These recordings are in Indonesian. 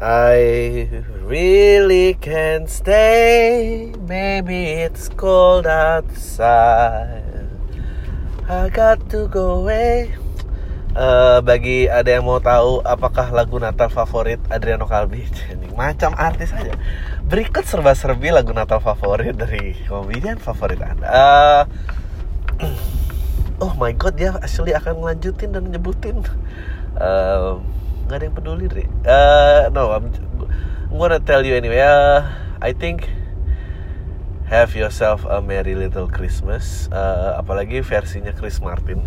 I really can't stay, baby, it's cold outside, I got to go away. Bagi ada yang mau tahu apakah lagu Natal favorit Adriano Calbi, macam artis aja. Berikut serba-serbi lagu Natal favorit dari komedian favorit Anda. Oh my god, dia asli akan ngelanjutin dan nyebutin. Gak ada yang peduli deh. No, I'm gonna tell you anyway. I think Have Yourself a Merry Little Christmas. Apalagi versinya Chris Martin.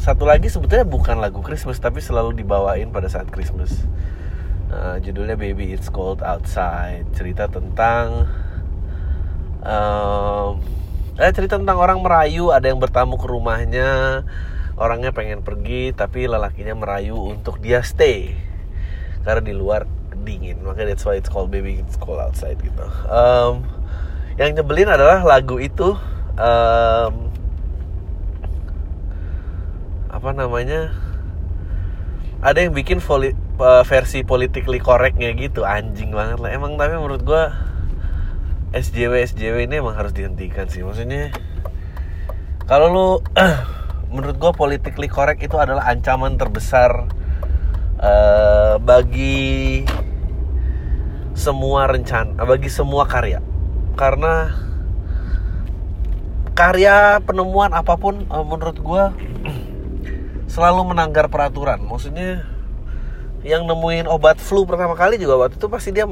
Satu lagi sebetulnya bukan lagu Christmas tapi selalu dibawain pada saat Christmas. Judulnya Baby It's Cold Outside. Cerita tentang orang merayu, ada yang bertamu ke rumahnya, orangnya pengen pergi tapi lelakinya merayu untuk dia stay karena di luar dingin. Makanya that's why it's called Baby It's Cold Outside gitu. Yang nyebelin adalah lagu itu ada yang bikin versi politically correctnya gitu, anjing banget lah emang. Tapi menurut gue SJW ini emang harus dihentikan sih. Maksudnya kalau lu menurut gue politically correct itu adalah ancaman terbesar bagi semua rencana, bagi semua karya. Karena karya penemuan apapun menurut gue selalu menanggar peraturan. Maksudnya yang nemuin obat flu pertama kali juga waktu itu pasti dia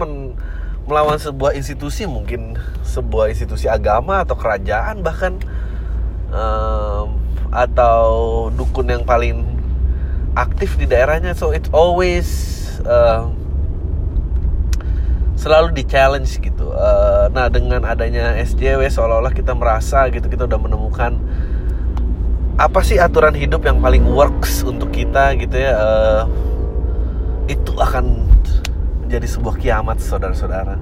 melawan sebuah institusi, mungkin sebuah institusi agama atau kerajaan bahkan, atau dukun yang paling aktif di daerahnya. So it's always selalu di challenge gitu. Nah dengan adanya SJW seolah-olah kita merasa gitu kita udah menemukan apa sih aturan hidup yang paling works untuk kita gitu ya. Itu akan menjadi sebuah kiamat, saudara-saudara.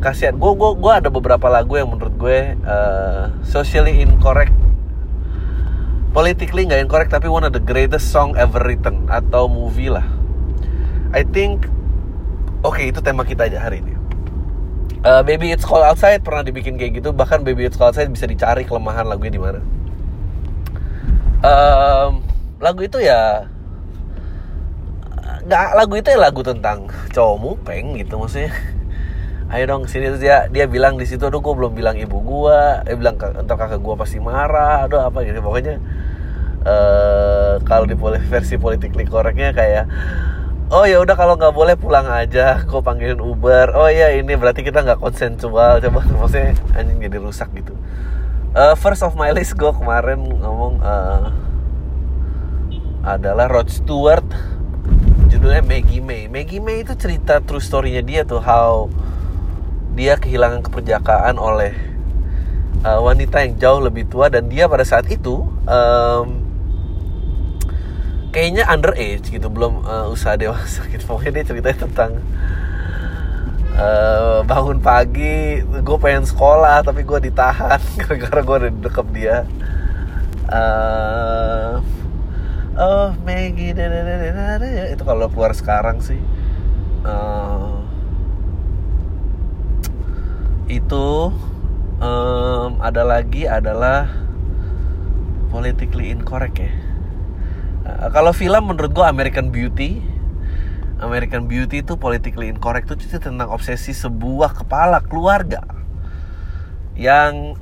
Kasihan. Gue ada beberapa lagu yang menurut gue socially incorrect, politically nggak incorrect, tapi one of the greatest song ever written atau movie lah. I think Oke, itu tema kita aja hari ini. Baby It's Cold Outside pernah dibikin kayak gitu. Bahkan Baby It's Cold Outside bisa dicari kelemahan lagunya di mana. Lagu itu ya nggak, lagu itu ya lagu tentang cowok mupeng gitu. Maksudnya ayo dong kesini. Terus dia bilang di situ, aduh gue belum bilang ibu gue, bilang entar kakak gue pasti marah, aduh apa gitu. Pokoknya kalau di versi politically correctnya kayak, oh ya udah kalau nggak boleh pulang aja, kok panggilin Uber. Oh ya ini berarti kita nggak konsensual. Coba maksudnya anjing, jadi rusak gitu. First of my list gue kemarin ngomong adalah Rod Stewart, judulnya Maggie May. Maggie May itu cerita true story-nya dia tuh, how dia kehilangan keperjakaan oleh wanita yang jauh lebih tua, dan dia pada saat itu kayaknya underage gitu, belum usaha dewasa gitu. Pokoknya dia ceritanya tentang bangun pagi, gue pengen sekolah tapi gue ditahan gara-gara gue udah dekep dia. Oh Maggie, itu kalau keluar sekarang sih itu. Ada lagi adalah politically incorrect ya. Kalau film menurut gue American Beauty itu politically incorrect. Itu tentang obsesi sebuah kepala keluarga yang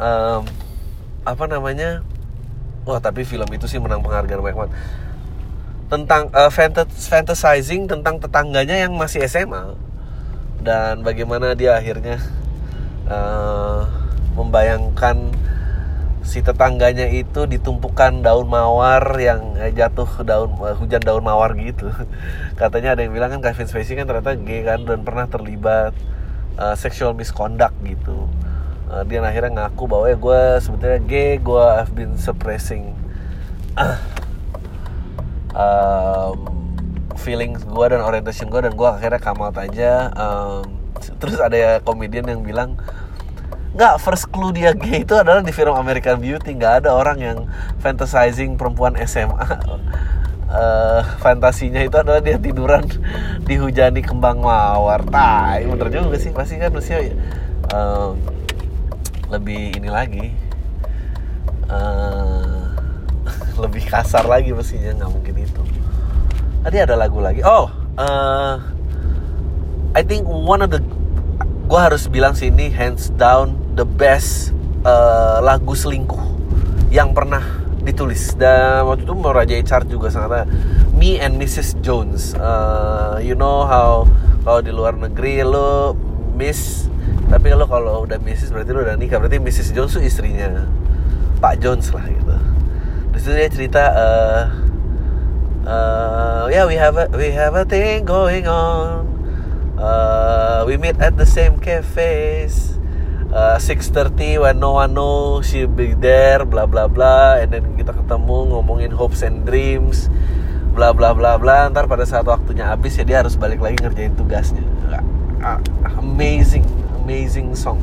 wah, tapi film itu sih menang penghargaan banyak banget. Tentang fantasizing tentang tetangganya yang masih SMA, dan bagaimana dia akhirnya membayangkan si tetangganya itu ditumpukan daun mawar yang jatuh hujan daun mawar gitu. Katanya ada yang bilang kan Kevin Spacey kan ternyata gay kan, dan pernah terlibat sexual misconduct gitu. Dia akhirnya ngaku bahwa ya gue sebetulnya gay, gue have been suppressing feelings gue dan orientation gue, dan gue akhirnya come out aja. Terus ada komedian yang bilang Enggak, first clue dia gay itu adalah di film American Beauty. Enggak ada orang yang fantasizing perempuan SMA. Fantasinya itu adalah dia tiduran dihujani kembang mawar. Tai, bener juga sih. Pasti kan usia lebih ini lagi. Lebih kasar lagi mestinya, enggak mungkin itu. Tadi ada lagu lagi. I think one of the, gue harus bilang sih ini hands down the best lagu selingkuh yang pernah ditulis. Dan waktu itu merajai chart juga sangat. Me and Mrs. Jones. You know how kalau di luar negeri lo Miss, tapi lo kalau udah Mrs. berarti lo udah nikah. Berarti Mrs. Jones itu istrinya Pak Jones lah gitu. Terus dia cerita yeah, we have a thing going on. We meet at the same cafes, 6:30 when no one knows she'll be there, blah blah blah. And then kita ketemu ngomongin hopes and dreams, blah blah blah blah. Ntar pada saat waktunya habis ya dia harus balik lagi ngerjain tugasnya. Amazing song.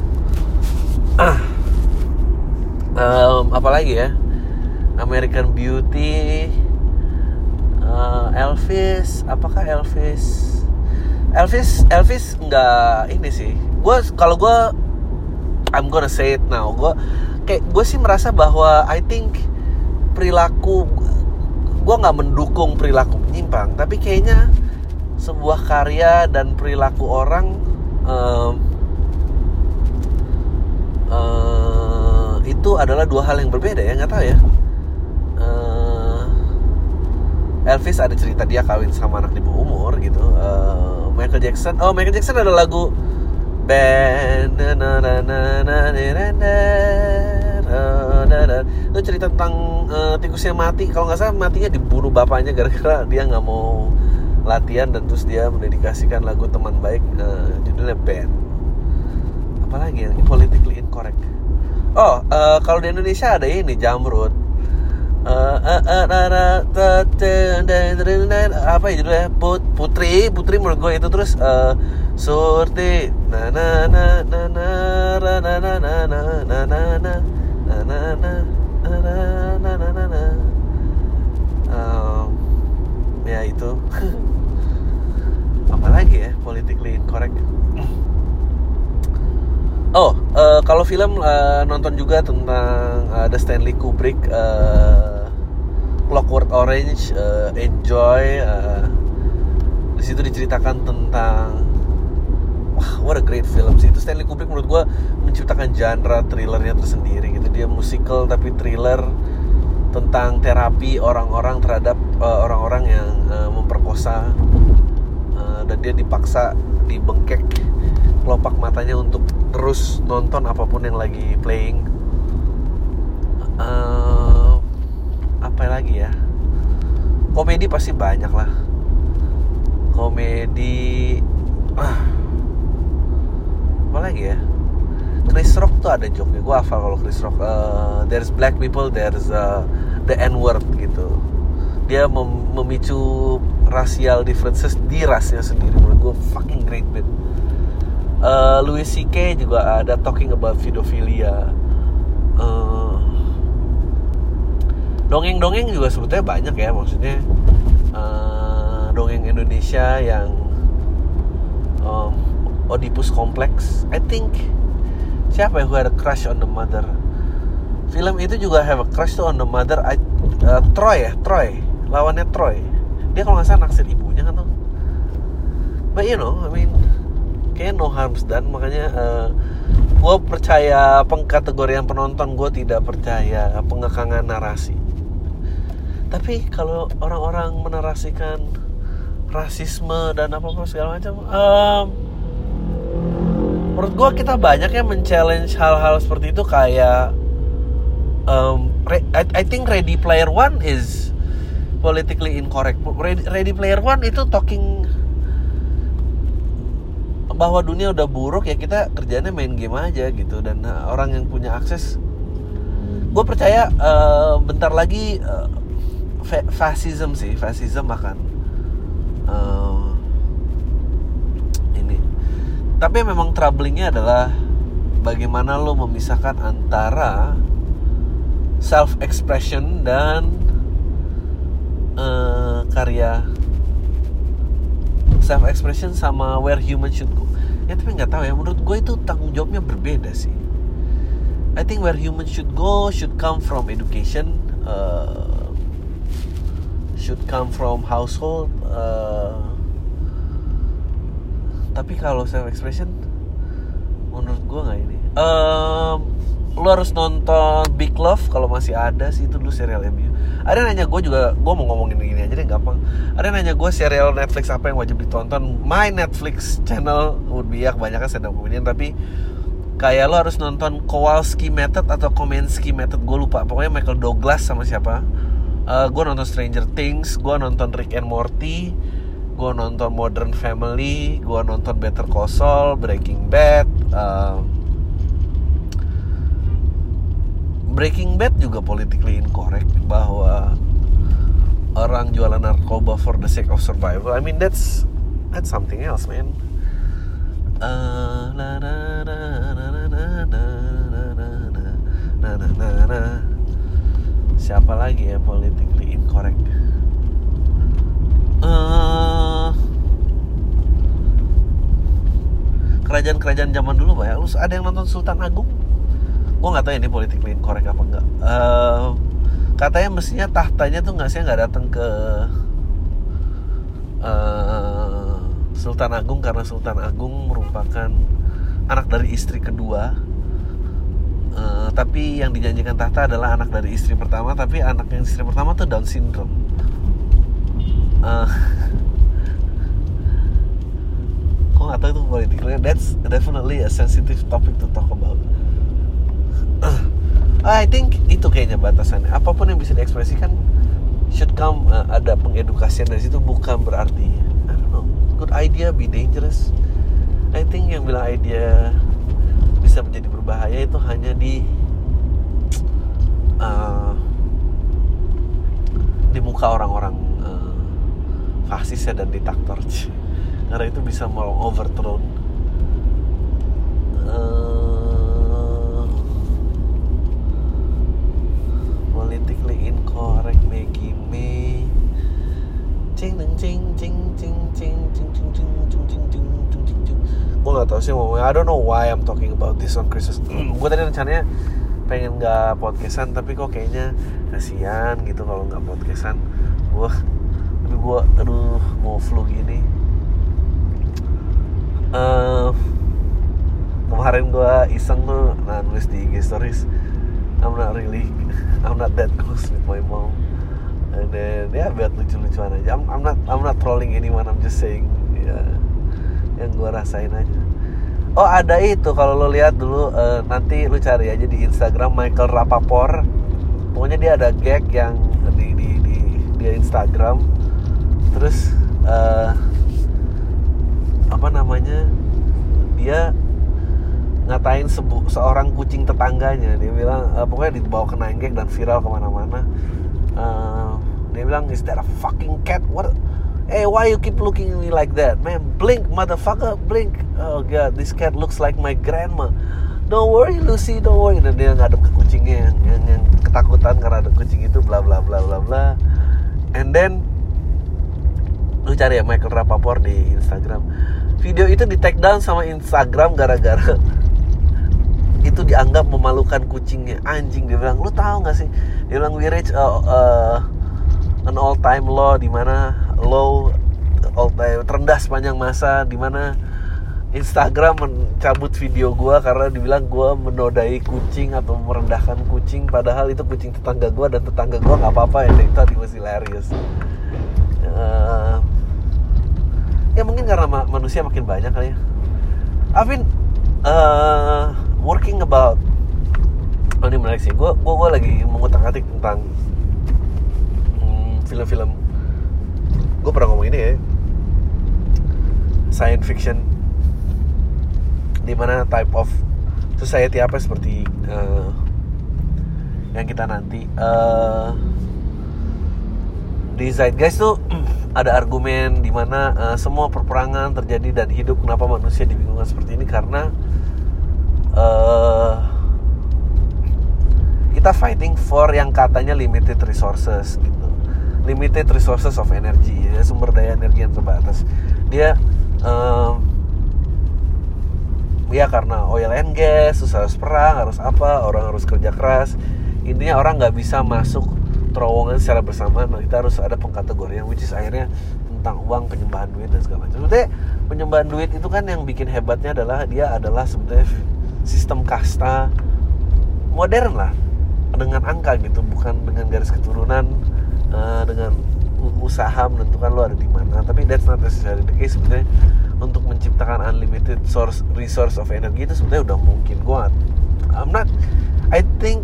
Apalagi ya, American Beauty, Elvis. Apakah Elvis nggak ini sih. Gue I'm gonna say it now. Gue sih merasa bahwa I think perilaku gue nggak mendukung perilaku menyimpang. Tapi kayaknya sebuah karya dan perilaku orang itu adalah dua hal yang berbeda ya. Nggak tahu ya. Elvis ada cerita dia kawin sama anak di bawah umur gitu. Michael Jackson ada lagu itu cerita tentang tikusnya mati. Kalau nggak salah matinya dibunuh bapaknya gara-gara dia nggak mau latihan, dan terus dia mendedikasikan lagu Teman Baik, judulnya Band. Apalagi yang politically incorrect. Kalau di Indonesia ada ini Jamrud. Apa ya judulnya? Putri menurut gue itu. Terus Surti ya itu. Apa lagi ya politically incorrect? Kalau film nonton juga tentang ada Stanley Kubrick, Clockwork Orange, Enjoy. Di situ diceritakan tentang, wah, what a great film sih itu. Stanley Kubrick menurut gue menciptakan genre thrillernya tersendiri gitu. Dia musical tapi thriller tentang terapi orang-orang terhadap orang-orang yang memperkosa, dan dia dipaksa dibengkek kelopak matanya untuk terus nonton apapun yang lagi playing. Apa lagi ya? Komedi pasti banyak lah. Komedi. Apa lagi ya? Chris Rock tuh ada joke-nya. Gue hafal kalau Chris Rock. There's black people, there's the N-word gitu. Dia memicu racial differences di rasnya sendiri. Menurut gue fucking great bit. Louis C.K. juga ada talking about pedophilia. Dongeng-dongeng juga sebetulnya banyak ya, maksudnya dongeng Indonesia yang Oedipus Complex. I think siapa yang Who Had a Crush on the Mother. Film itu juga have a crush on the mother. Troy, lawannya Troy. Dia kalau nggak salah naksir ibunya kan tuh. But you know, I mean, kayaknya no harms done. Makanya gue percaya pengkategorian penonton, gue tidak percaya pengekangan narasi. Tapi kalau orang-orang menarasikan rasisme dan apa-apa segala macam, menurut gue kita banyak yang men-challenge hal-hal seperti itu. Kayak I think Ready Player One is politically incorrect. Ready Player One itu talking bahwa dunia udah buruk ya, kita kerjanya main game aja gitu. Dan orang yang punya akses, gue percaya bentar lagi fascism akan ini. Tapi memang troublingnya adalah bagaimana lo memisahkan antara self-expression dan karya. Self-expression sama where human should go. Ya tapi gak tahu ya, menurut gue itu tanggung jawabnya berbeda sih. I think where human should go should come from education, should come from household. Tapi kalau self-expression menurut gue gak ini. Lu harus nonton Big Love kalau masih ada sih, itu dulu serial MU. Ada yang nanya gue juga, gue mau ngomongin ini aja deh, gampang. Ada yang nanya gue serial Netflix apa yang wajib ditonton. My Netflix channel would be ya kebanyakan stand up comedian, tapi kayak lo harus nonton Kominsky Method atau Kominsky Method, gue lupa. Pokoknya Michael Douglas sama siapa. Gue nonton Stranger Things, gue nonton Rick and Morty, gue nonton Modern Family, gue nonton Better Call Saul, Breaking Bad. Breaking Bad juga politically incorrect, bahwa orang jualan narkoba for the sake of survival. I mean that's something else, man. Siapa lagi ya politically incorrect? Kerajaan-kerajaan zaman dulu banyak. Lu ada yang nonton Sultan Agung? Gue gak tahu ini politically incorrect apa enggak. Katanya mestinya tahtanya tuh gak datang ke Sultan Agung, karena Sultan Agung merupakan anak dari istri kedua. Tapi yang dijanjikan tahta adalah anak dari istri pertama, tapi anak yang istri pertama tuh Down syndrome. Gue gak tahu itu politically. That's definitely a sensitive topic to talk about. I think itu kayaknya batasannya. Apapun yang bisa diekspresikan should come, ada pengedukasian dari situ. Bukan berarti I don't know, good idea be dangerous. I think yang bilang idea bisa menjadi berbahaya itu hanya di muka orang-orang fasisnya dan diktator. Karena itu bisa mau overthrown. Politically incorrect, Maggie May. Cing cing cing cing cing cing cing cing cing cing cing cing cing cing. Gue nggak tahu sih, I don't know why I'm talking about this on Christmas. Gue tadi rencananya pengen nggak podcastan, tapi kok kayaknya kasian gitu kalau nggak podcastan. Gue mau flu gini. Kemarin gue iseng tuh nulis di IG stories. I'm not that close with my mom. And then ya buat lucu-lucuan aja. I'm not trolling anyone. I'm just saying ya, yang gue rasain aja. Oh ada itu, kalau lo lihat dulu nanti lo cari aja di Instagram Michael Rapaport. Pokoknya dia ada gag yang di Instagram. Terus apa namanya, dia ngatain seorang kucing tetangganya. Dia bilang, pokoknya dibawa kena enggek dan viral kemana-mana. Dia bilang, is that a fucking cat? What? Hey, why you keep looking at me like that? Man, blink, motherfucker, blink. Oh god, this cat looks like my grandma. Don't worry, Lucy, don't worry. Dan dia ngadep ke kucingnya yang ketakutan karena ada kucing itu, bla bla bla bla bla. And then lu cari ya Michael Rapaport di Instagram. Video itu di take down sama Instagram gara-gara itu dianggap memalukan kucingnya. Anjing, dia bilang, lu tahu nggak sih, dia bilang, we reach an all time low, di mana low all time terendah sepanjang masa, di mana Instagram mencabut video gua karena dibilang gua menodai kucing atau merendahkan kucing, padahal itu kucing tetangga gua dan tetangga gua nggak apa-apa ya. Itu tadi masih hilarious. Ya mungkin karena manusia makin banyak kali ya. I've been working about, oh ini menarik sih, gue lagi mengutak-atik tentang film-film. Gue pernah ngomong ini ya, science fiction, dimana type of society apa seperti yang kita nanti di Zeitgeist tuh ada argumen dimana semua perperangan terjadi dan hidup. Kenapa manusia dibingungkan seperti ini? Karena kita fighting for yang katanya limited resources gitu, limited resources of energy ya, sumber daya energi yang terbatas. Dia ya karena oil and gas, harus perang, harus apa, orang harus kerja keras. Intinya orang nggak bisa masuk terowongan secara bersamaan. Kita harus ada pengkategorian, which is akhirnya tentang uang, penyembahan duit dan segala macam. Sebetulnya penyembahan duit itu kan yang bikin hebatnya adalah dia adalah sebetulnya sistem kasta modern lah, dengan angka gitu, bukan dengan garis keturunan, dengan usaha menentukan lo ada di mana. Tapi that's not necessarily the case. Sebenarnya untuk menciptakan unlimited source resource of energy itu sebenarnya udah mungkin. I think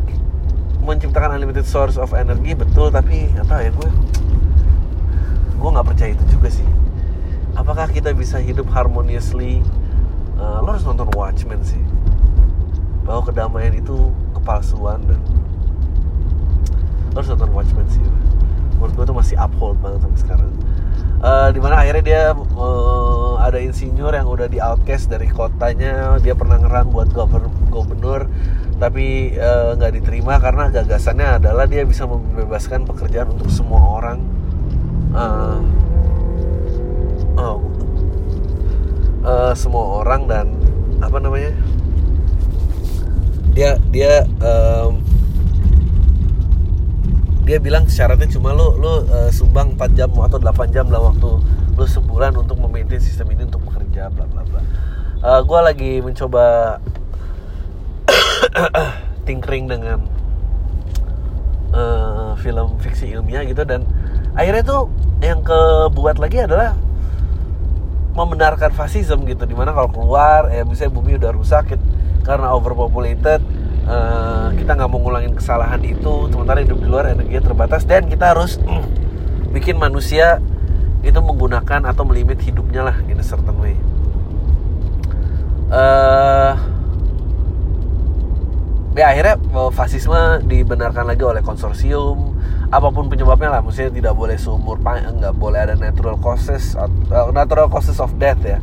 menciptakan unlimited source of energy betul, tapi apa ya, gue nggak percaya itu juga sih. Apakah kita bisa hidup harmoniously? Lo harus nonton Watchmen sih, bahwa kedamaian itu kepalsuan, dan lo harus nonton Watchmen sih. Menurut gue tuh masih uphold banget sampai sekarang. Dimana akhirnya dia ada insinyur yang udah di outcast dari kotanya. Dia pernah ngerang buat gubernur, tapi gak diterima karena gagasannya adalah dia bisa membebaskan pekerjaan untuk semua orang. Semua orang, dan apa namanya, dia bilang syaratnya cuma lo sumbang 4 jam atau 8 jam lah waktu lo sebulan untuk memaintain sistem ini untuk bekerja, bla bla bla. Gue lagi mencoba tinkering dengan film fiksi ilmiah gitu, dan akhirnya tuh yang kebuat lagi adalah membenarkan fasism gitu, dimana kalau keluar ya misalnya bumi udah rusak karena overpopulated, kita nggak mau ngulangin kesalahan itu, sementara hidup di luar energinya terbatas, dan kita harus bikin manusia itu menggunakan atau melimit hidupnya lah in a certain way. Ya akhirnya fasisme dibenarkan lagi oleh konsorsium, apapun penyebabnya lah, maksudnya tidak boleh seumur, nggak boleh ada natural causes of death ya,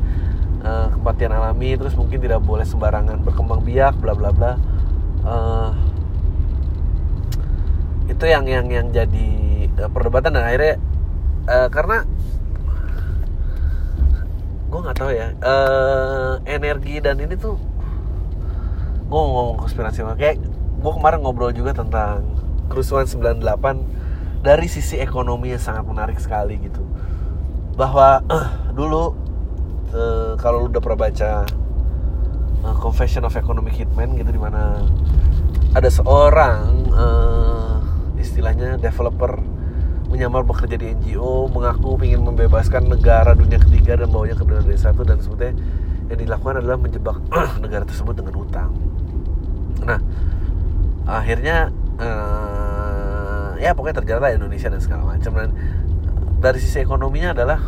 kematian alami, terus mungkin tidak boleh sembarangan berkembang biak, bla bla bla. Itu yang jadi perdebatan, dan akhirnya karena gue nggak tahu ya, energi dan ini tuh gue ngomong konspirasi, kayak gue kemarin ngobrol juga tentang kerusuhan 98 dari sisi ekonomi yang sangat menarik sekali gitu, bahwa dulu kalau lu udah pernah baca Confession of Economic Hitman gitu, dimana ada seorang istilahnya developer menyamar bekerja di NGO, mengaku ingin membebaskan negara dunia ketiga dan bawanya ke dunia satu, dan sebetulnya yang dilakukan adalah menjebak negara tersebut dengan utang. Nah akhirnya ya pokoknya terjadi Indonesia dan segala macam. Dan dari sisi ekonominya adalah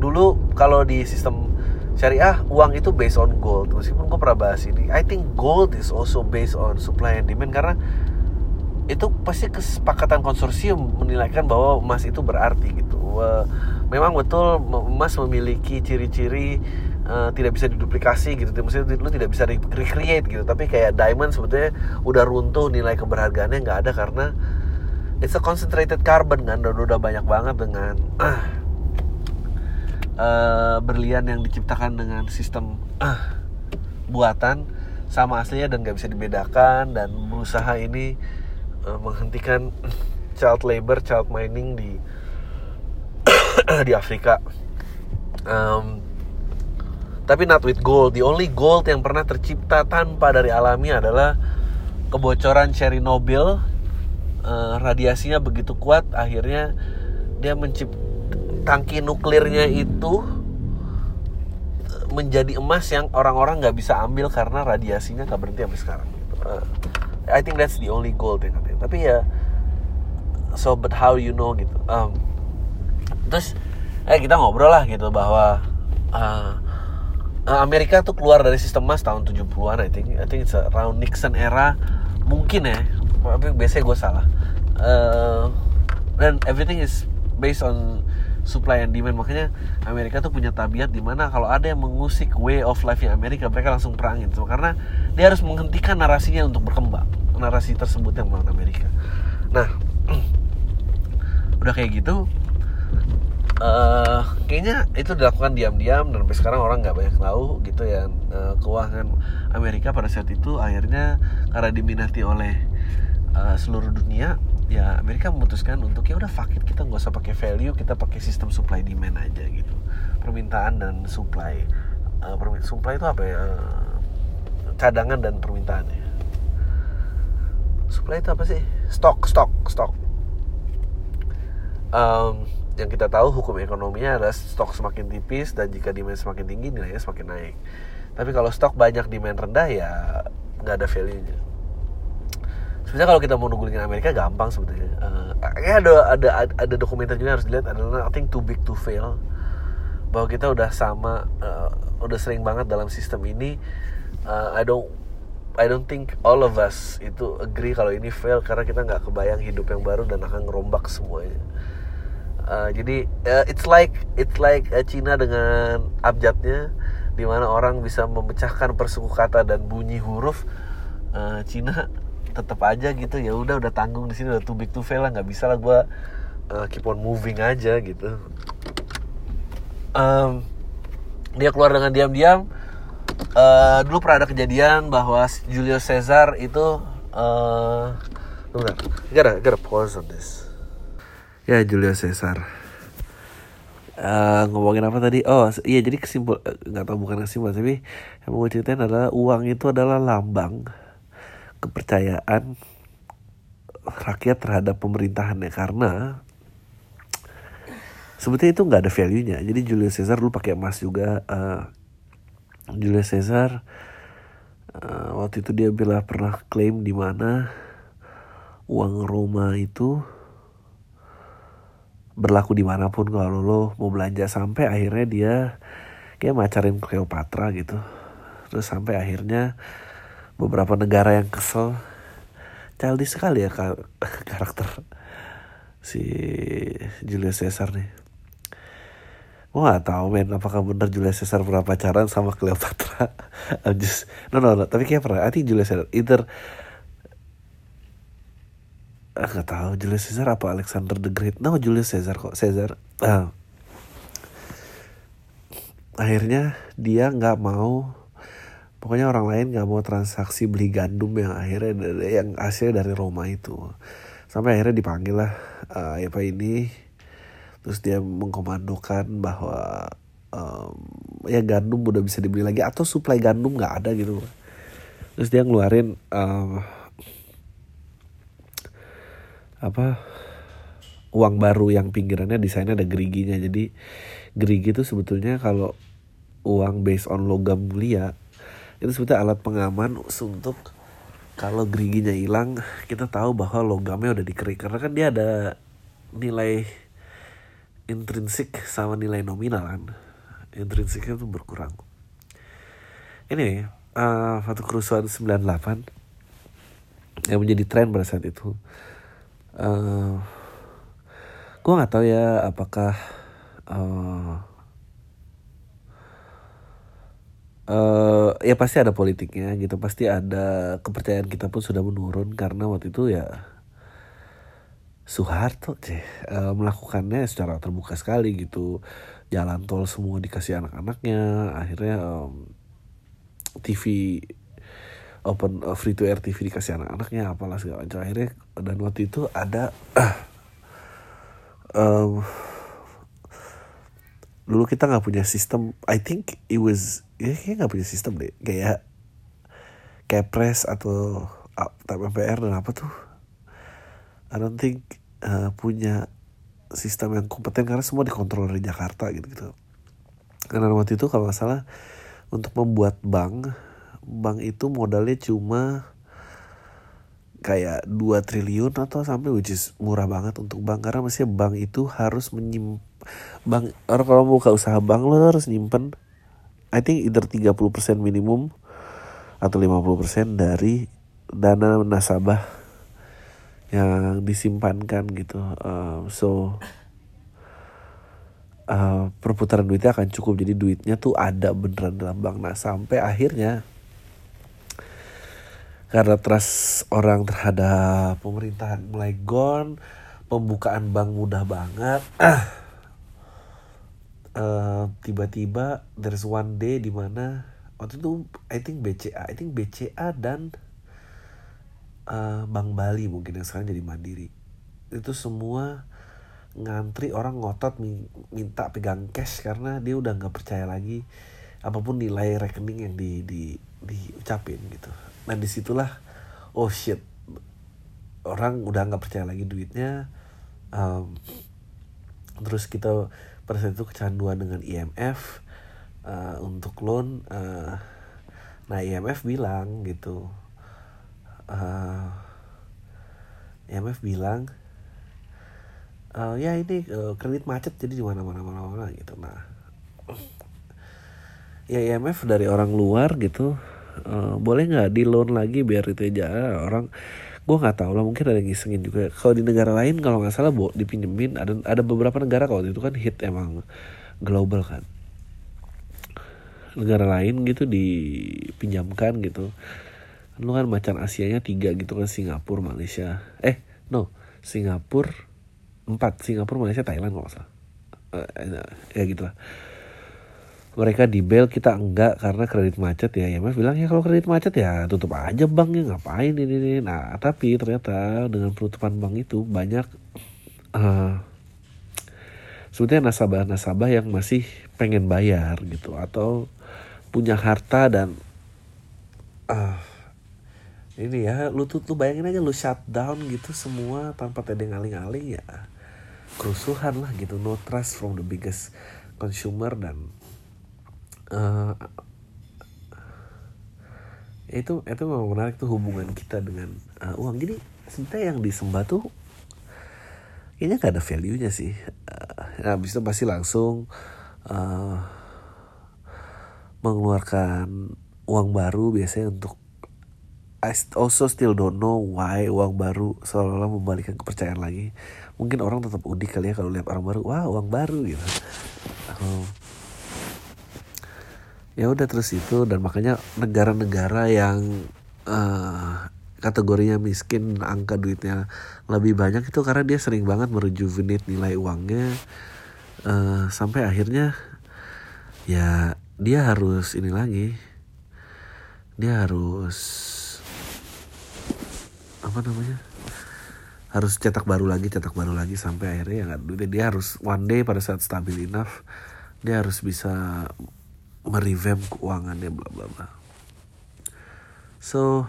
dulu kalau di sistem syariah, uang itu based on gold. Meskipun gue pernah bahas ini, I think gold is also based on supply and demand, karena itu pasti kesepakatan konsorsium menilaikan bahwa emas itu berarti gitu. Memang betul emas memiliki ciri-ciri tidak bisa diduplikasi gitu, maksudnya lu tidak bisa recreate gitu. Tapi kayak diamond sebetulnya udah runtuh, nilai keberhargaannya gak ada, karena it's a concentrated carbon kan, dan udah banyak banget dengan berlian yang diciptakan dengan sistem buatan sama aslinya dan gak bisa dibedakan, dan berusaha ini menghentikan child labor, child mining di Afrika. Tapi not with gold. The only gold yang pernah tercipta tanpa dari alami adalah kebocoran Chernobyl. Radiasinya begitu kuat, akhirnya dia tangki nuklirnya itu menjadi emas yang orang-orang nggak bisa ambil karena radiasinya nggak berhenti sampai sekarang. Gitu. I think that's the only gold yang katanya. Tapi ya, so but how you know gitu. Terus, kita ngobrol lah gitu bahwa Amerika tuh keluar dari sistem emas tahun 70-an. I think it's around Nixon era mungkin ya. Tapi biasanya gue salah. Dan everything is based on supply and demand. Makanya Amerika tuh punya tabiat dimana kalau ada yang mengusik way of life-nya Amerika, mereka langsung perangin. So, karena dia harus menghentikan narasinya untuk berkembang, narasi tersebut yang melawan Amerika. Nah, udah kayak gitu, kayaknya itu dilakukan diam-diam dan sampai sekarang orang nggak banyak tahu gitu ya. Keuangan Amerika pada saat itu akhirnya karena diminati oleh seluruh dunia, ya Amerika memutuskan untuk ya udah fuck it, kita nggak usah pakai value, kita pakai sistem supply demand aja gitu, permintaan dan supply. Supply itu apa ya? Cadangan dan permintaan ya. Supply itu apa sih? Stok. Yang kita tahu hukum ekonominya adalah stok semakin tipis dan jika demand semakin tinggi nilainya semakin naik. Tapi kalau stok banyak demand rendah ya nggak ada value-nya. Sebenarnya kalau kita mau nunggulin Amerika gampang sebetulnya. Ada dokumenter juga yang harus dilihat adalah Nothing Too Big to Fail, bahwa kita udah sama, udah sering banget dalam sistem ini. I don't think all of us itu agree kalau ini fail karena kita nggak kebayang hidup yang baru dan akan ngerombak semuanya. Jadi it's like Cina dengan abjadnya, di mana orang bisa memecahkan persuku kata dan bunyi huruf. Cina tetap aja gitu, ya udah tanggung di sini, udah too big to fail lah, nggak bisa lah gue keep on moving aja gitu. Dia keluar dengan diam-diam. Dulu pernah ada kejadian bahwa Julius Caesar itu I gotta pause on this. Ya, Julius Caesar. Ngomongin apa tadi? Oh, iya, jadi bukan kesimpulan, tapi yang mau ceritain adalah uang itu adalah lambang kepercayaan rakyat terhadap pemerintahannya, karena sebetulnya itu nggak ada value-nya. Jadi Julius Caesar dulu pakai emas juga. Julius Caesar waktu itu dia bilang pernah klaim di mana uang Roma itu berlaku dimanapun kalau lo mau belanja, sampai akhirnya dia kayak macarin Cleopatra gitu. Terus sampai akhirnya beberapa negara yang kesel, childish sekali ya karakter si Julius Caesar nih. Gue gak tau men apakah bener Julius Caesar pernah pacaran sama Cleopatra. No, tapi kayak pernah. I think Julius Caesar gak tau Julius Caesar apa Alexander the Great. No, Julius Caesar kok. Caesar. Akhirnya dia gak mau, pokoknya orang lain gak mau transaksi beli gandum yang hasilnya dari Roma itu. Sampai akhirnya dipanggil lah apa ini. Terus dia mengkomandokan bahwa ya gandum udah bisa dibeli lagi atau suplai gandum gak ada gitu. Terus dia ngeluarin uang baru yang pinggirannya desainnya ada geriginya. Jadi gerigi itu sebetulnya kalau uang based on logam mulia itu sebetulnya alat pengaman untuk kalau geriginya hilang kita tahu bahwa logamnya udah dikerik, karena kan dia ada nilai intrinsik sama nilai nominal kan. Intrinsiknya tuh berkurang. Ini waktu kerusuhan 98 yang menjadi tren pada saat itu. Gue nggak tahu ya apakah ya pasti ada politiknya gitu, pasti ada kepercayaan kita pun sudah menurun karena waktu itu ya Soeharto melakukannya secara terbuka sekali gitu, jalan tol semua dikasih anak-anaknya, akhirnya TV open free to air TV dikasih anak-anaknya apalah segala macam. Akhirnya dan waktu itu ada dulu kita nggak punya sistem, I think it was kayaknya nggak punya sistem deh, kayak Kepres atau MPR dan apa tuh, I don't think punya sistem yang kompeten karena semua dikontrol dari Jakarta gitu. Karena waktu itu kalau nggak salah untuk membuat bank itu modalnya cuma kayak 2 triliun atau sampai, which is murah banget untuk bank, karena mestinya bank itu harus bank orang kalau mau buka usaha bank lo harus nyimpen I think either 30% minimum atau 50% dari dana nasabah yang disimpankan gitu. So perputaran duitnya akan cukup. Jadi duitnya tuh ada beneran dalam bank. Nah sampai akhirnya karena trust orang terhadap pemerintahan mulai gone, pembukaan bank mudah banget. Tiba-tiba there's one day di mana waktu itu I think BCA dan Bank Bali mungkin yang sekarang jadi Mandiri. Itu semua ngantri orang ngotot minta pegang cash karena dia udah nggak percaya lagi apapun nilai rekening yang diucapin gitu. Nah disitulah oh shit, orang udah nggak percaya lagi duitnya. Terus kita pada saat itu kecanduan dengan IMF untuk loan. Nah IMF bilang gitu, IMF bilang ya ini kredit macet jadi di mana-mana gitu. Nah ya IMF dari orang luar gitu, boleh nggak di loan lagi biar itu aja orang, gue nggak tahu lah, mungkin ada yang ngisengin juga. Kalau di negara lain kalau nggak salah dipinjemin, ada beberapa negara kalau itu kan hit emang global kan, negara lain gitu dipinjamkan gitu. Lu kan macan Asianya 3 gitu kan, Singapura, Malaysia, Singapura 4, Singapura, Malaysia, Thailand kalau gak salah. Ya gitu lah. Mereka di bail, kita enggak karena kredit macet ya. IMF bilang ya kalau kredit macet ya tutup aja banknya, ngapain ini. Nah tapi ternyata dengan penutupan bank itu banyak sebetulnya nasabah-nasabah yang masih pengen bayar gitu, atau punya harta dan ini ya, lu bayangin aja lu shutdown gitu semua tanpa tedeng aling-aling ya. Kerusuhan lah gitu, no trust from the biggest consumer dan itu memang menarik tuh hubungan kita dengan uang. Jadi sebenarnya yang disembah tuh kayaknya gak ada value-nya sih. Habis itu pasti langsung mengeluarkan uang baru biasanya untuk, I also still don't know why uang baru seolah-olah membalikan kepercayaan lagi. Mungkin orang tetap udik kali ya kalau lihat orang baru, wah uang baru gitu. Ya udah terus itu, dan makanya negara-negara yang kategorinya miskin, angka duitnya lebih banyak itu karena dia sering banget merejuvenate nilai uangnya sampai akhirnya ya dia harus ini lagi, dia harus harus cetak baru lagi sampai akhirnya ya dia harus one day pada saat stabil enough dia harus bisa merevamp keuangannya bla bla bla. So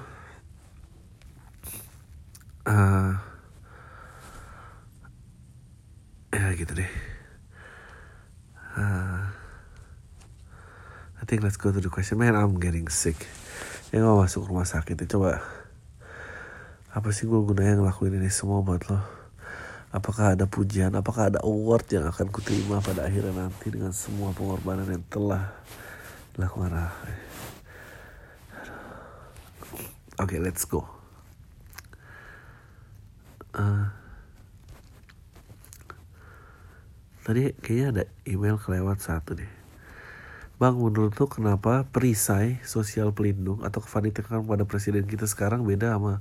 ya gitu deh. I think let's go to the question. Man, I'm getting sick. Ya mau masuk rumah sakit ya, coba. Apa sih gue gunanya ngelakuin ini semua buat lo? Apakah ada pujian? Apakah ada award yang akan kuterima pada akhirnya nanti dengan semua pengorbanan yang telah dilakukan? Okay, let's go. Tadi kayaknya ada email kelewat satu deh. Bang, menurut tuh kenapa perisai sosial pelindung atau kevanitaan pada presiden kita sekarang beda sama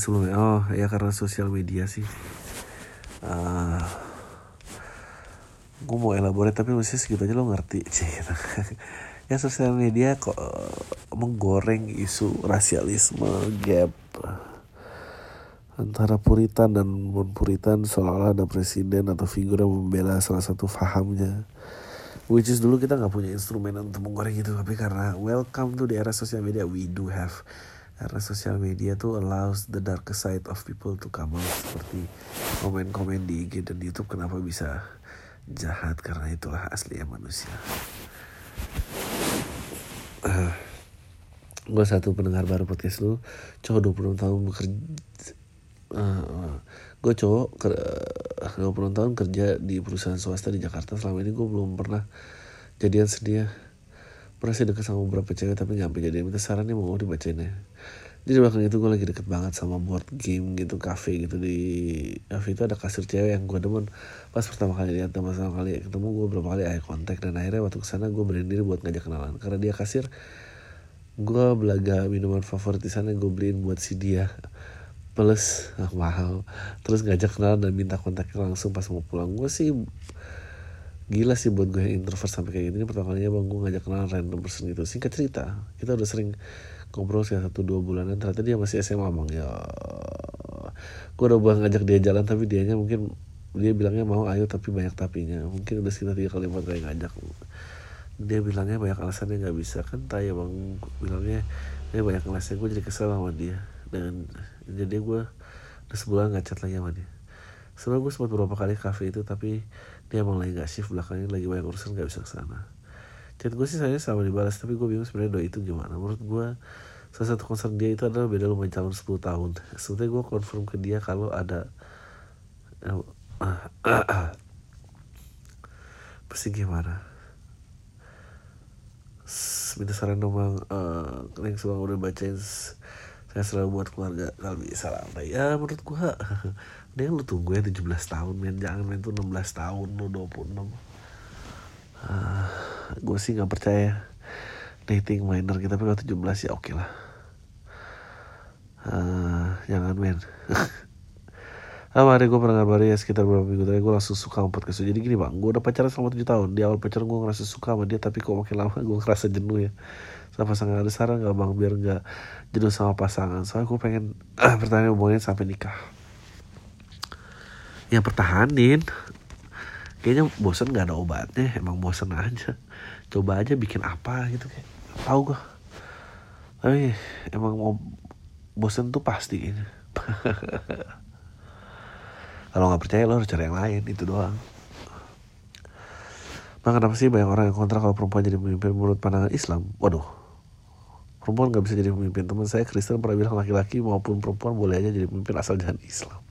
sebelumnya? Oh ya karena sosial media sih. Gue mau elaborate tapi mesti segitu aja lo ngerti sih. Gitu. Ya sosial media kok menggoreng isu rasialisme, gap antara puritan dan non-puritan, seolah-olah ada presiden atau figur yang membela salah satu fahamnya. Which is dulu kita gak punya instrumen untuk menggoreng itu. Tapi karena welcome to the era social media, we do have. Karena social media tuh allows the darker side of people to come out. Seperti komen-komen di IG dan YouTube kenapa bisa jahat. Karena itulah aslinya manusia. Gue satu pendengar baru podcast lu. Cowok 20 tahun bekerja. Gue cowok 20 tahun kerja di perusahaan swasta di Jakarta. Selama ini gue belum pernah jadian sedia. Pernah sih deket sama beberapa cewek tapi gak sampai jadian. Minta saran nih mau dibacain ya. Jadi belakang itu gue lagi deket banget sama board game gitu, cafe gitu. Di cafe itu ada kasir cewek yang gue demen. Pas pertama kali lihat, pertama kali ketemu, gue beberapa kali eye contact. Dan akhirnya waktu kesana gue berani diri buat ngajak kenalan. Karena dia kasir, gue belaga minuman favorit di sana gue beliin buat si dia. Plus, mahal. Terus ngajak kenalan dan minta kontaknya langsung pas mau pulang. Gue sih gila sih buat gue yang introvert sampai kayak gini. Ini pertama kalinya bang gue ngajak kenalan random person gitu. Singkat cerita, kita udah sering ngobrol sekitar 1-2 bulanan. Ternyata dia masih SMA bang. Ya, gue udah buat ngajak dia jalan, tapi dianya mungkin dia bilangnya mau ayo tapi banyak tapinya. Mungkin udah sekitar 3-4 kali ngajak, dia bilangnya banyak alasannya nggak bisa. Kan tanya bang, bilangnya dia banyak alasannya. Gue jadi kesel sama dia. Dan jadi gue udah sebulan nggak chat lagi sama dia. Sebenernya gue sempat beberapa kali kafe itu, tapi dia emang lagi gak shift belakangnya, lagi banyak urusan gak bisa kesana. Chat gue sih sayangnya sama dibalas, tapi gue bingung sebenarnya doi itu gimana. Menurut gue salah satu concern dia itu adalah beda lumayan calon 10 tahun. Sebetulnya gue confirm ke dia kalau ada pasti gimana. Minta saran dong, yang semua udah bacain saya selalu buat keluarga Kalbi. Salam. Ya menurut gue dia lu tunggu ya 17 tahun men. Jangan main tuh 16 tahun lu 26. Gue sih gak percaya dating minor kita. Tapi kalau 17 ya oke lah. Jangan men. Hari gue pernah ngabarin ya sekitar beberapa minggu tadi gue langsung suka sama podcast. Jadi gini bang, gue udah pacaran selama 7 tahun. Di awal pacaran gue ngerasa suka sama dia, tapi kok makin lama gue ngerasa jenuh ya sama pasangan. Ada saran gak bang biar gak jenuh sama pasangan? Soalnya gue pengen pertahanin hubungannya sampai nikah. Ya pertahanin, kayaknya bosen gak ada obatnya. Emang bosen aja, coba aja bikin apa gitu. Kayak tau gue, tapi emang mau bosen tuh pasti kayaknya. Kalau gak percaya lo harus cari yang lain. Itu doang. Nah kenapa sih banyak orang yang kontra kalau perempuan jadi pemimpin menurut pandangan Islam? Waduh, perempuan gak bisa jadi pemimpin. Teman saya Kristen pernah bilang laki-laki maupun perempuan boleh aja jadi pemimpin asal jangan Islam.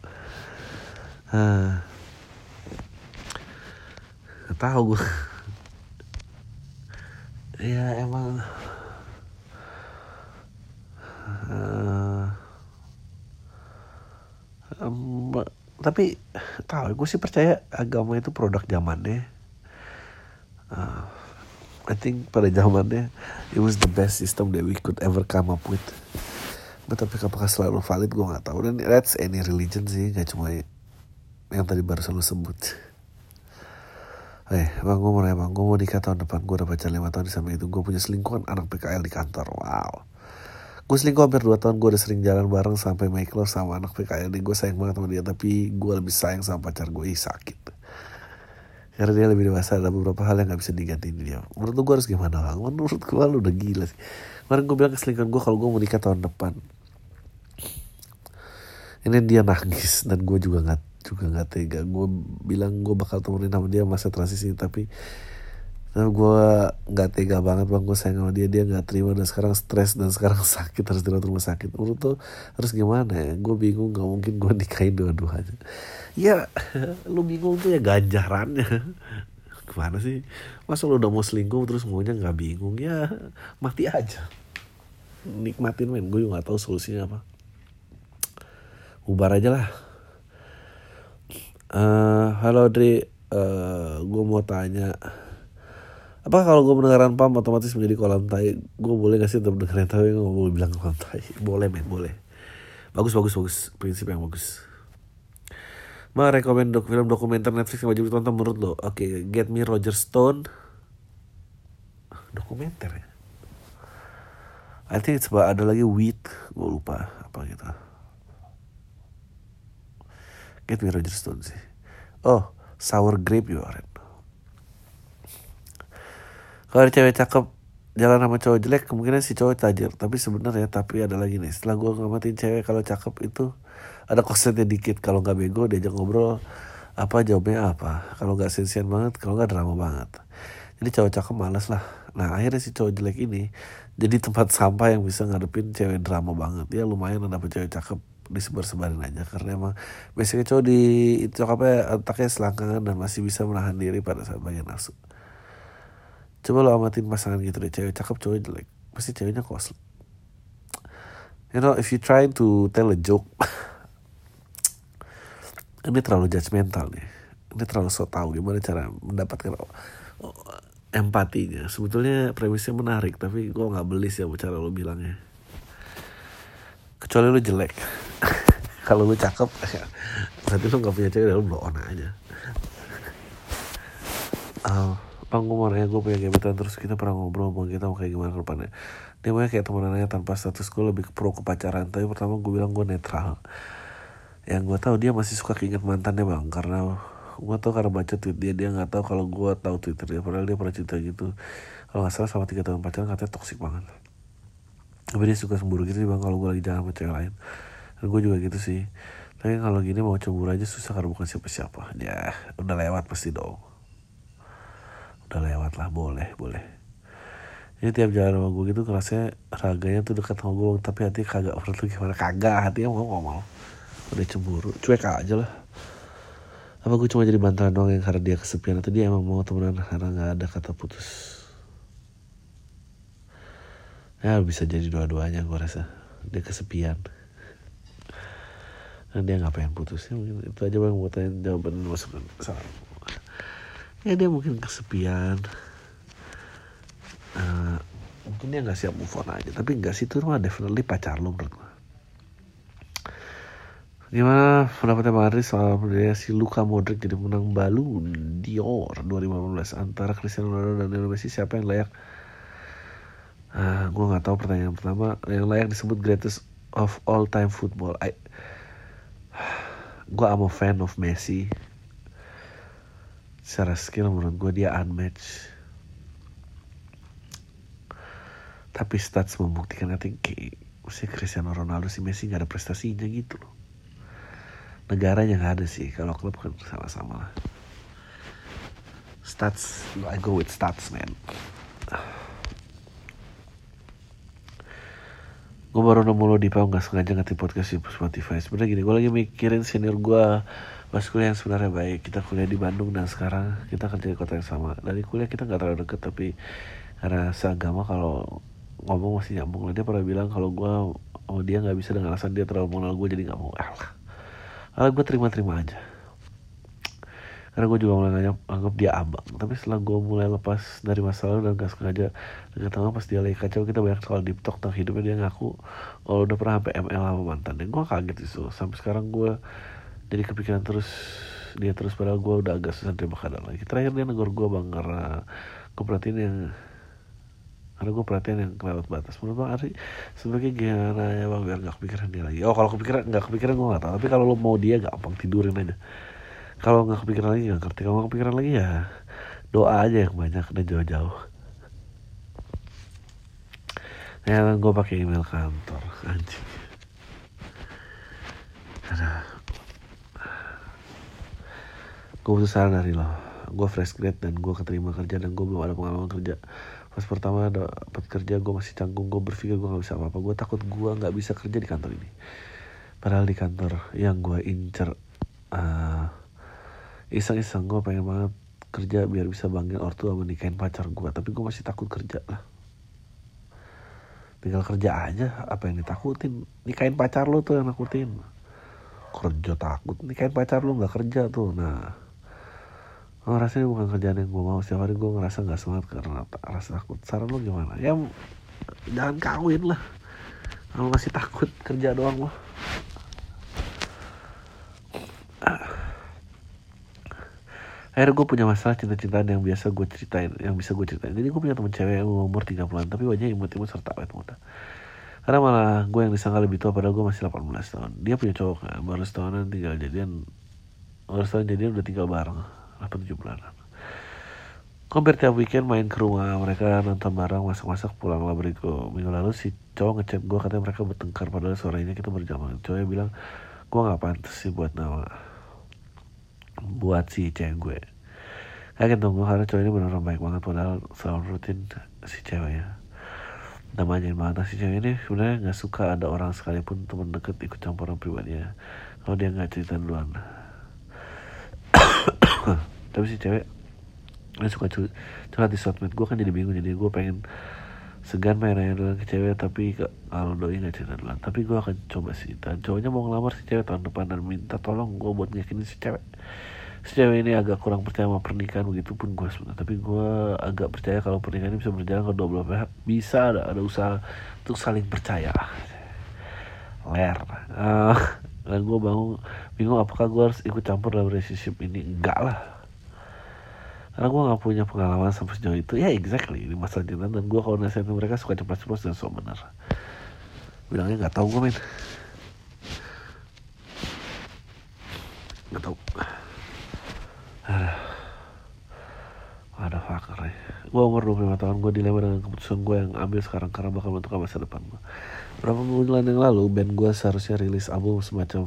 Gak tahu gue. Ya emang tapi tahu gue sih percaya agama itu produk zamannya. I think pada zamannya it was the best system that we could ever come up with. Tapi apakah selalu valid gue nggak tahu. Dan that's any religion sih, nggak cuma yang tadi barusan lu sebut. Bang gue mau nanya bang, gue mau nikah tahun depan. Gue udah pacar 5 tahun, di samping itu gue punya selingkuhan anak PKL di kantor. Wow, gue selingkuh hampir 2 tahun. Gue udah sering jalan bareng sampai Michael sama anak PKL. Gue sayang banget sama dia, tapi gue lebih sayang sama pacar gue. Sakit karena dia lebih dewasa. Ada beberapa hal yang gak bisa digantiin dia. Menurut gue harus gimana bang? Menurut gue lu udah gila sih. Kemarin gue bilang ke selingkuhan gue kalau gue mau nikah tahun depan. Ini dia nangis dan gue juga gak tega. Gue bilang gue bakal temenin sama dia masa transisi, tapi gue gak tega banget bang. Gue sayang sama dia gak terima, dan sekarang stres, dan sekarang sakit, harus dirawat rumah sakit. Menurut tuh harus gimana ya? Gue bingung, gak mungkin gue nikahin dua-duanya. Ya lu bingung tuh ya ganjarannya gimana sih? Masa lu udah mau selingkuh terus maunya gak bingung? Ya mati aja, nikmatin men. Gue juga gak tahu solusinya apa. Ubar aja lah. Halo Adri, gue mau tanya, apa kalau gue mendengaran PAM otomatis menjadi kolam tai? Gue boleh gak sih tetap dengerin? Tapi gue mau bilang kolam tai. Boleh men, boleh. Bagus, prinsip yang bagus. Ma rekomend film dokumenter Netflix yang wajib ditonton menurut lo? Oke, Get Me Roger Stone. Dokumenter ya? I think it's about, ada lagi Wheat, gue lupa apa gitu. Get Me Roger Stone sih. Oh, Sour Grape juga keren. Kalau ada cewek cakep jalan sama cowok jelek, kemungkinan si cowok tajir. Tapi sebenarnya, tapi ada lagi nih. Setelah gue ngamatin cewek, kalau cakep itu ada konsepnya dikit. Kalau nggak bego, diajak ngobrol apa jawabnya apa. Kalau nggak sensian banget, kalau nggak drama banget. Jadi cowok cakep malas lah. Nah akhirnya si cowok jelek ini jadi tempat sampah yang bisa ngadepin cewek drama banget. Ya lumayan dapet cewek cakep, disebar-sebarin aja. Karena emang biasanya cowok di itu apa antaknya selangkangan dan masih bisa menahan diri pada saat bagian nafsu. Coba lo amatin pasangan gitu deh, cewek cakep cowok jelek, pasti ceweknya koslet. You know, if you try to tell a joke, ini terlalu judgmental nih. Ini terlalu sok tahu gimana cara mendapatkan empatinya. Sebetulnya premisnya menarik, tapi gue nggak beli sih cara lo bilangnya. Kecuali lo jelek. Kalau lo cakep, berarti lo nggak punya cewek, lo blow on aja. Bang, gue punya gebetan, terus kita pernah ngobrol, bang, kita mau kayak gimana depannya. Dia mau kayak temenannya tanpa status. Gue lebih pro ke pacaran, tapi pertama gue bilang gue netral. Yang gue tahu dia masih suka keinget mantannya, bang, karena gue tahu karena baca tweet dia. Dia nggak tahu kalau gue tahu Twitter dia, padahal dia pernah cerita gitu. Kalau nggak salah sama 3 tahun pacaran, katanya toksik banget, tapi dia suka cemburu gitu sih, bang, kalau gue lagi jalan sama cewek lain. Dan gue juga gitu sih, tapi kalau gini mau cemburu aja susah karena bukan siapa-siapa. Ya udah lewat pasti dong. Udah lewat lah, boleh. Jadi tiap jalan sama gue gitu, kerasnya raganya tuh dekat sama gue, tapi hati kagak. Menurut lu gimana? Kagak, hatinya mau. Udah cemburu, cuek aja lah. Apa gue cuma jadi bantalan doang yang karena dia kesepian, atau dia emang mau temenan karena gak ada kata putus? Ya bisa jadi dua-duanya gue rasa. Dia kesepian dan dia gak pengen putusnya mungkin. Itu aja, bang, gue tanya jawaban maksudnya. Ya dia mungkin kesepian, mungkin dia nggak siap move on aja. Tapi nggak sih, itu mah definitely pacar lo menurut gue. Gimana pendapatnya Bang Aris soal si Luka Modric jadi menang Ballon d'Or 2018 antara Cristiano Ronaldo dan Lionel Messi, siapa yang layak? Gue nggak tahu. Pertanyaan pertama, yang layak disebut greatest of all time football. Gue am a fan of Messi. Secara skill menurut gue dia unmatched, tapi stats membuktikan si Cristiano Ronaldo, si Messi gak ada prestasinya gitu loh. Negaranya gak ada sih, kalau klub kan sama-sama lah. Stats, I go with stats, man. Gue baru nemu lo di Pau, gak sengaja ngetik podcast di Spotify. Sebenernya gini, gue lagi mikirin senior gue pas kuliah yang sebenarnya baik. Kita kuliah di Bandung dan sekarang kita kerja di kota yang sama. Dari kuliah kita gak terlalu deket, tapi karena seagama kalau ngomong masih nyambung lah. Dia pernah bilang kalau gue, oh dia gak bisa dengan alasan dia terlalu mengenal gue, jadi gak mau. Alah gue terima-terima aja, karena gue juga mulai anggap dia abang. Tapi setelah gue mulai lepas dari masalah dan gak sengaja deket tangan pas dia lagi kacau, kita banyak soal deep talk tentang hidupnya. Dia ngaku kalau udah pernah sampai ML sama mantannya. Gue kaget itu, sampai sekarang gue jadi kepikiran terus padahal gue udah agak susah terima kadang lagi. Terakhir dia negor gue, bang, karena gue perhatiin yang kelewat batas. Menurut Bang Ari sebagai gimana ya, bang, biar gak kepikiran dia lagi? Oh kalau kepikiran, gak kepikiran gue gak tahu. Tapi kalau lo mau dia gampang, tidurin aja. Kalau gak kepikiran lagi gak ngerti. Kalau gak kepikiran lagi ya doa aja yang banyak dan jauh-jauh. Ya gue pakai email kantor, anjing. Aduh, gue butuh saran dari lo. Gue fresh grad dan gue keterima kerja dan gue belum ada pengalaman kerja. Pas pertama dapat kerja gue masih canggung. Gue berpikir gue gak bisa apa-apa. Gue takut gue gak bisa kerja di kantor ini. Padahal di kantor yang gue incer, iseng-iseng gue pengen banget kerja biar bisa banggain ortu sama nikahin pacar gue. Tapi gue masih takut kerja lah. Tinggal kerja aja, apa yang ditakutin? Nikahin pacar lo tuh yang nakutin. Kerja takut, nikahin pacar lo gak kerja tuh. Nah, rasanya bukan kerjaan yang gue mau. Setiap hari gue ngerasa gak semangat karena rasa takut. Saran lo gimana? Ya jangan kawin lah, kalau masih takut kerja doang mah. Akhirnya gue punya masalah cinta-cintaan yang biasa gue ceritain, yang bisa gue ceritain. Jadi gue punya teman cewek yang umur 30an tapi wajahnya imut-imut serta awet muda. Karena malah gue yang disangka lebih tua, padahal gue masih 18 tahun. Dia punya cowok kan? Baru setahunan tinggal jadian. Baru setahun jadian udah tinggal bareng 8-7 bulanan. Hampir tiap weekend main ke rumah mereka, nonton bareng, masak-masak, pulang lah beriku. Minggu lalu si cowok ngechat gue, katanya mereka bertengkar padahal sorenya kita berjamaah. Cowoknya bilang gue nggak pantas sih buat si cewek gue. Kaget dong gue, karena cowok ini benar-benar baik banget, padahal selalu rutin si ceweknya. Namanya banget si cewek ini sebenarnya nggak suka ada orang sekalipun teman deket ikut campur orang pribadinya kalau dia nggak cerita duluan. Tapi si cewek ini suka curhat di sosmed. Gue kan jadi bingung, jadi gue pengen segan main raya doang ke cewek, tapi kalau doi gak cerita doang. Tapi gue akan coba sih, dan cowoknya mau ngelamar si cewek tahun depan, dan minta tolong gue buat ngeyakinin si cewek. Si cewek ini agak kurang percaya sama pernikahan, begitupun gue sebenarnya, tapi gue agak percaya kalau pernikahan ini bisa berjalan ke dua belah pihak, bisa ada usaha untuk saling percaya. Dan gue bingung apakah gue harus ikut campur dalam relationship ini. Enggak lah, karena gue gak punya pengalaman sampai sejauh itu. Ya exactly, di masa cinta. Dan gue kalau nasihatin mereka suka ceplos-ceplos dan sok bener. Bilangnya gak tau gue, men. Gak tau. Waduh, fucker ya. Gue umur 25 tahun, gue dilema dengan keputusan gue yang ambil sekarang, karena bakal bentuk masa depan gue. Berapa bulan yang lalu, band gue seharusnya rilis album semacam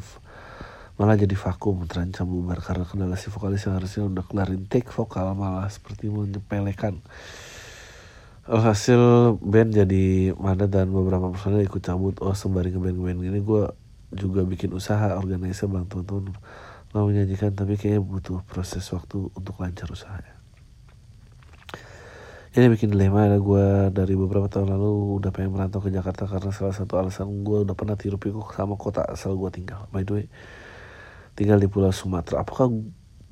malah jadi vakum, terancam bubar karena kendala si vokalis yang harusnya udah kelarin take vokal malah seperti menyepelekan. Alhasil band jadi mana dan beberapa personel ikut cabut. Oh, sembari ngeband-ngeband gini gue juga bikin usaha organizer bang, teman-teman mau menyanyikan, tapi kayaknya butuh proses waktu untuk lancar usahanya. Ini bikin dilema. Ada gue dari beberapa tahun lalu udah pengen merantau ke Jakarta karena salah satu alasan gue udah pernah tiru-pikuk sama kota asal gue tinggal, by the way tinggal di Pulau Sumatera. Apakah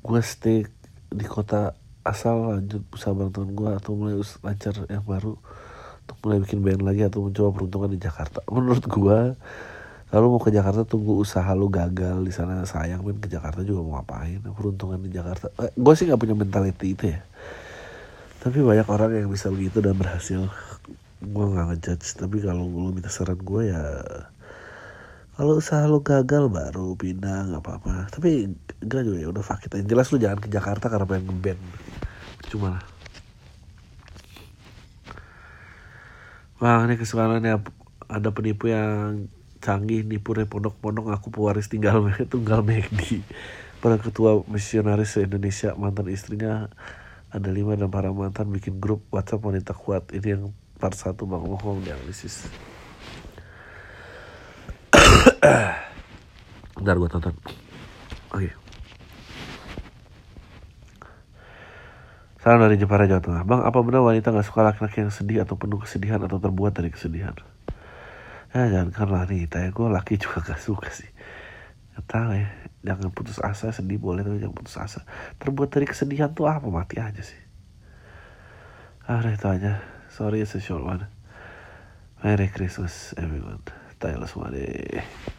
gue stay di kota asal, lanjut usaha bareng teman gue, atau mulai lancar yang baru untuk mulai bikin band lagi, atau mencoba peruntungan di Jakarta? Menurut gue kalau mau ke Jakarta tunggu usaha lu gagal di sana, sayang men. Ke Jakarta juga mau ngapain, peruntungan di Jakarta. Gue sih nggak punya mentality itu ya, tapi banyak orang yang bisa begitu dan berhasil. Gue nggak ngejudge, tapi kalau lu minta saran gue ya, kalau usaha lo gagal baru pindah, gak apa-apa. Tapi gak juga, ya udah fuck it. Yang jelas lo jangan ke Jakarta karena pengen ngeband. Cuma lah. Wah, ini kesukaannya ada penipu yang canggih, nipu pondok-pondok aku pewaris tunggal Magdi. Para ketua misionaris Indonesia, mantan istrinya ada 5 dan para mantan bikin grup WhatsApp wanita kuat. Ini yang part 1 bang Mohong dianalisis. Bentar gue tonton. Oke. Salam dari Jepara, Jawa Tengah. Bang, apa benar wanita gak suka laki-laki yang sedih atau penuh kesedihan atau terbuat dari kesedihan? Ya jangan kan wanita ya. Gue laki juga gak suka sih. Gak tau ya. Jangan putus asa. Sedih boleh tapi jangan putus asa. Terbuat dari kesedihan tuh apa? Mati aja sih. Udah itu aja. Sorry it's a short one. Merry Christmas everyone. Tayo semua deh.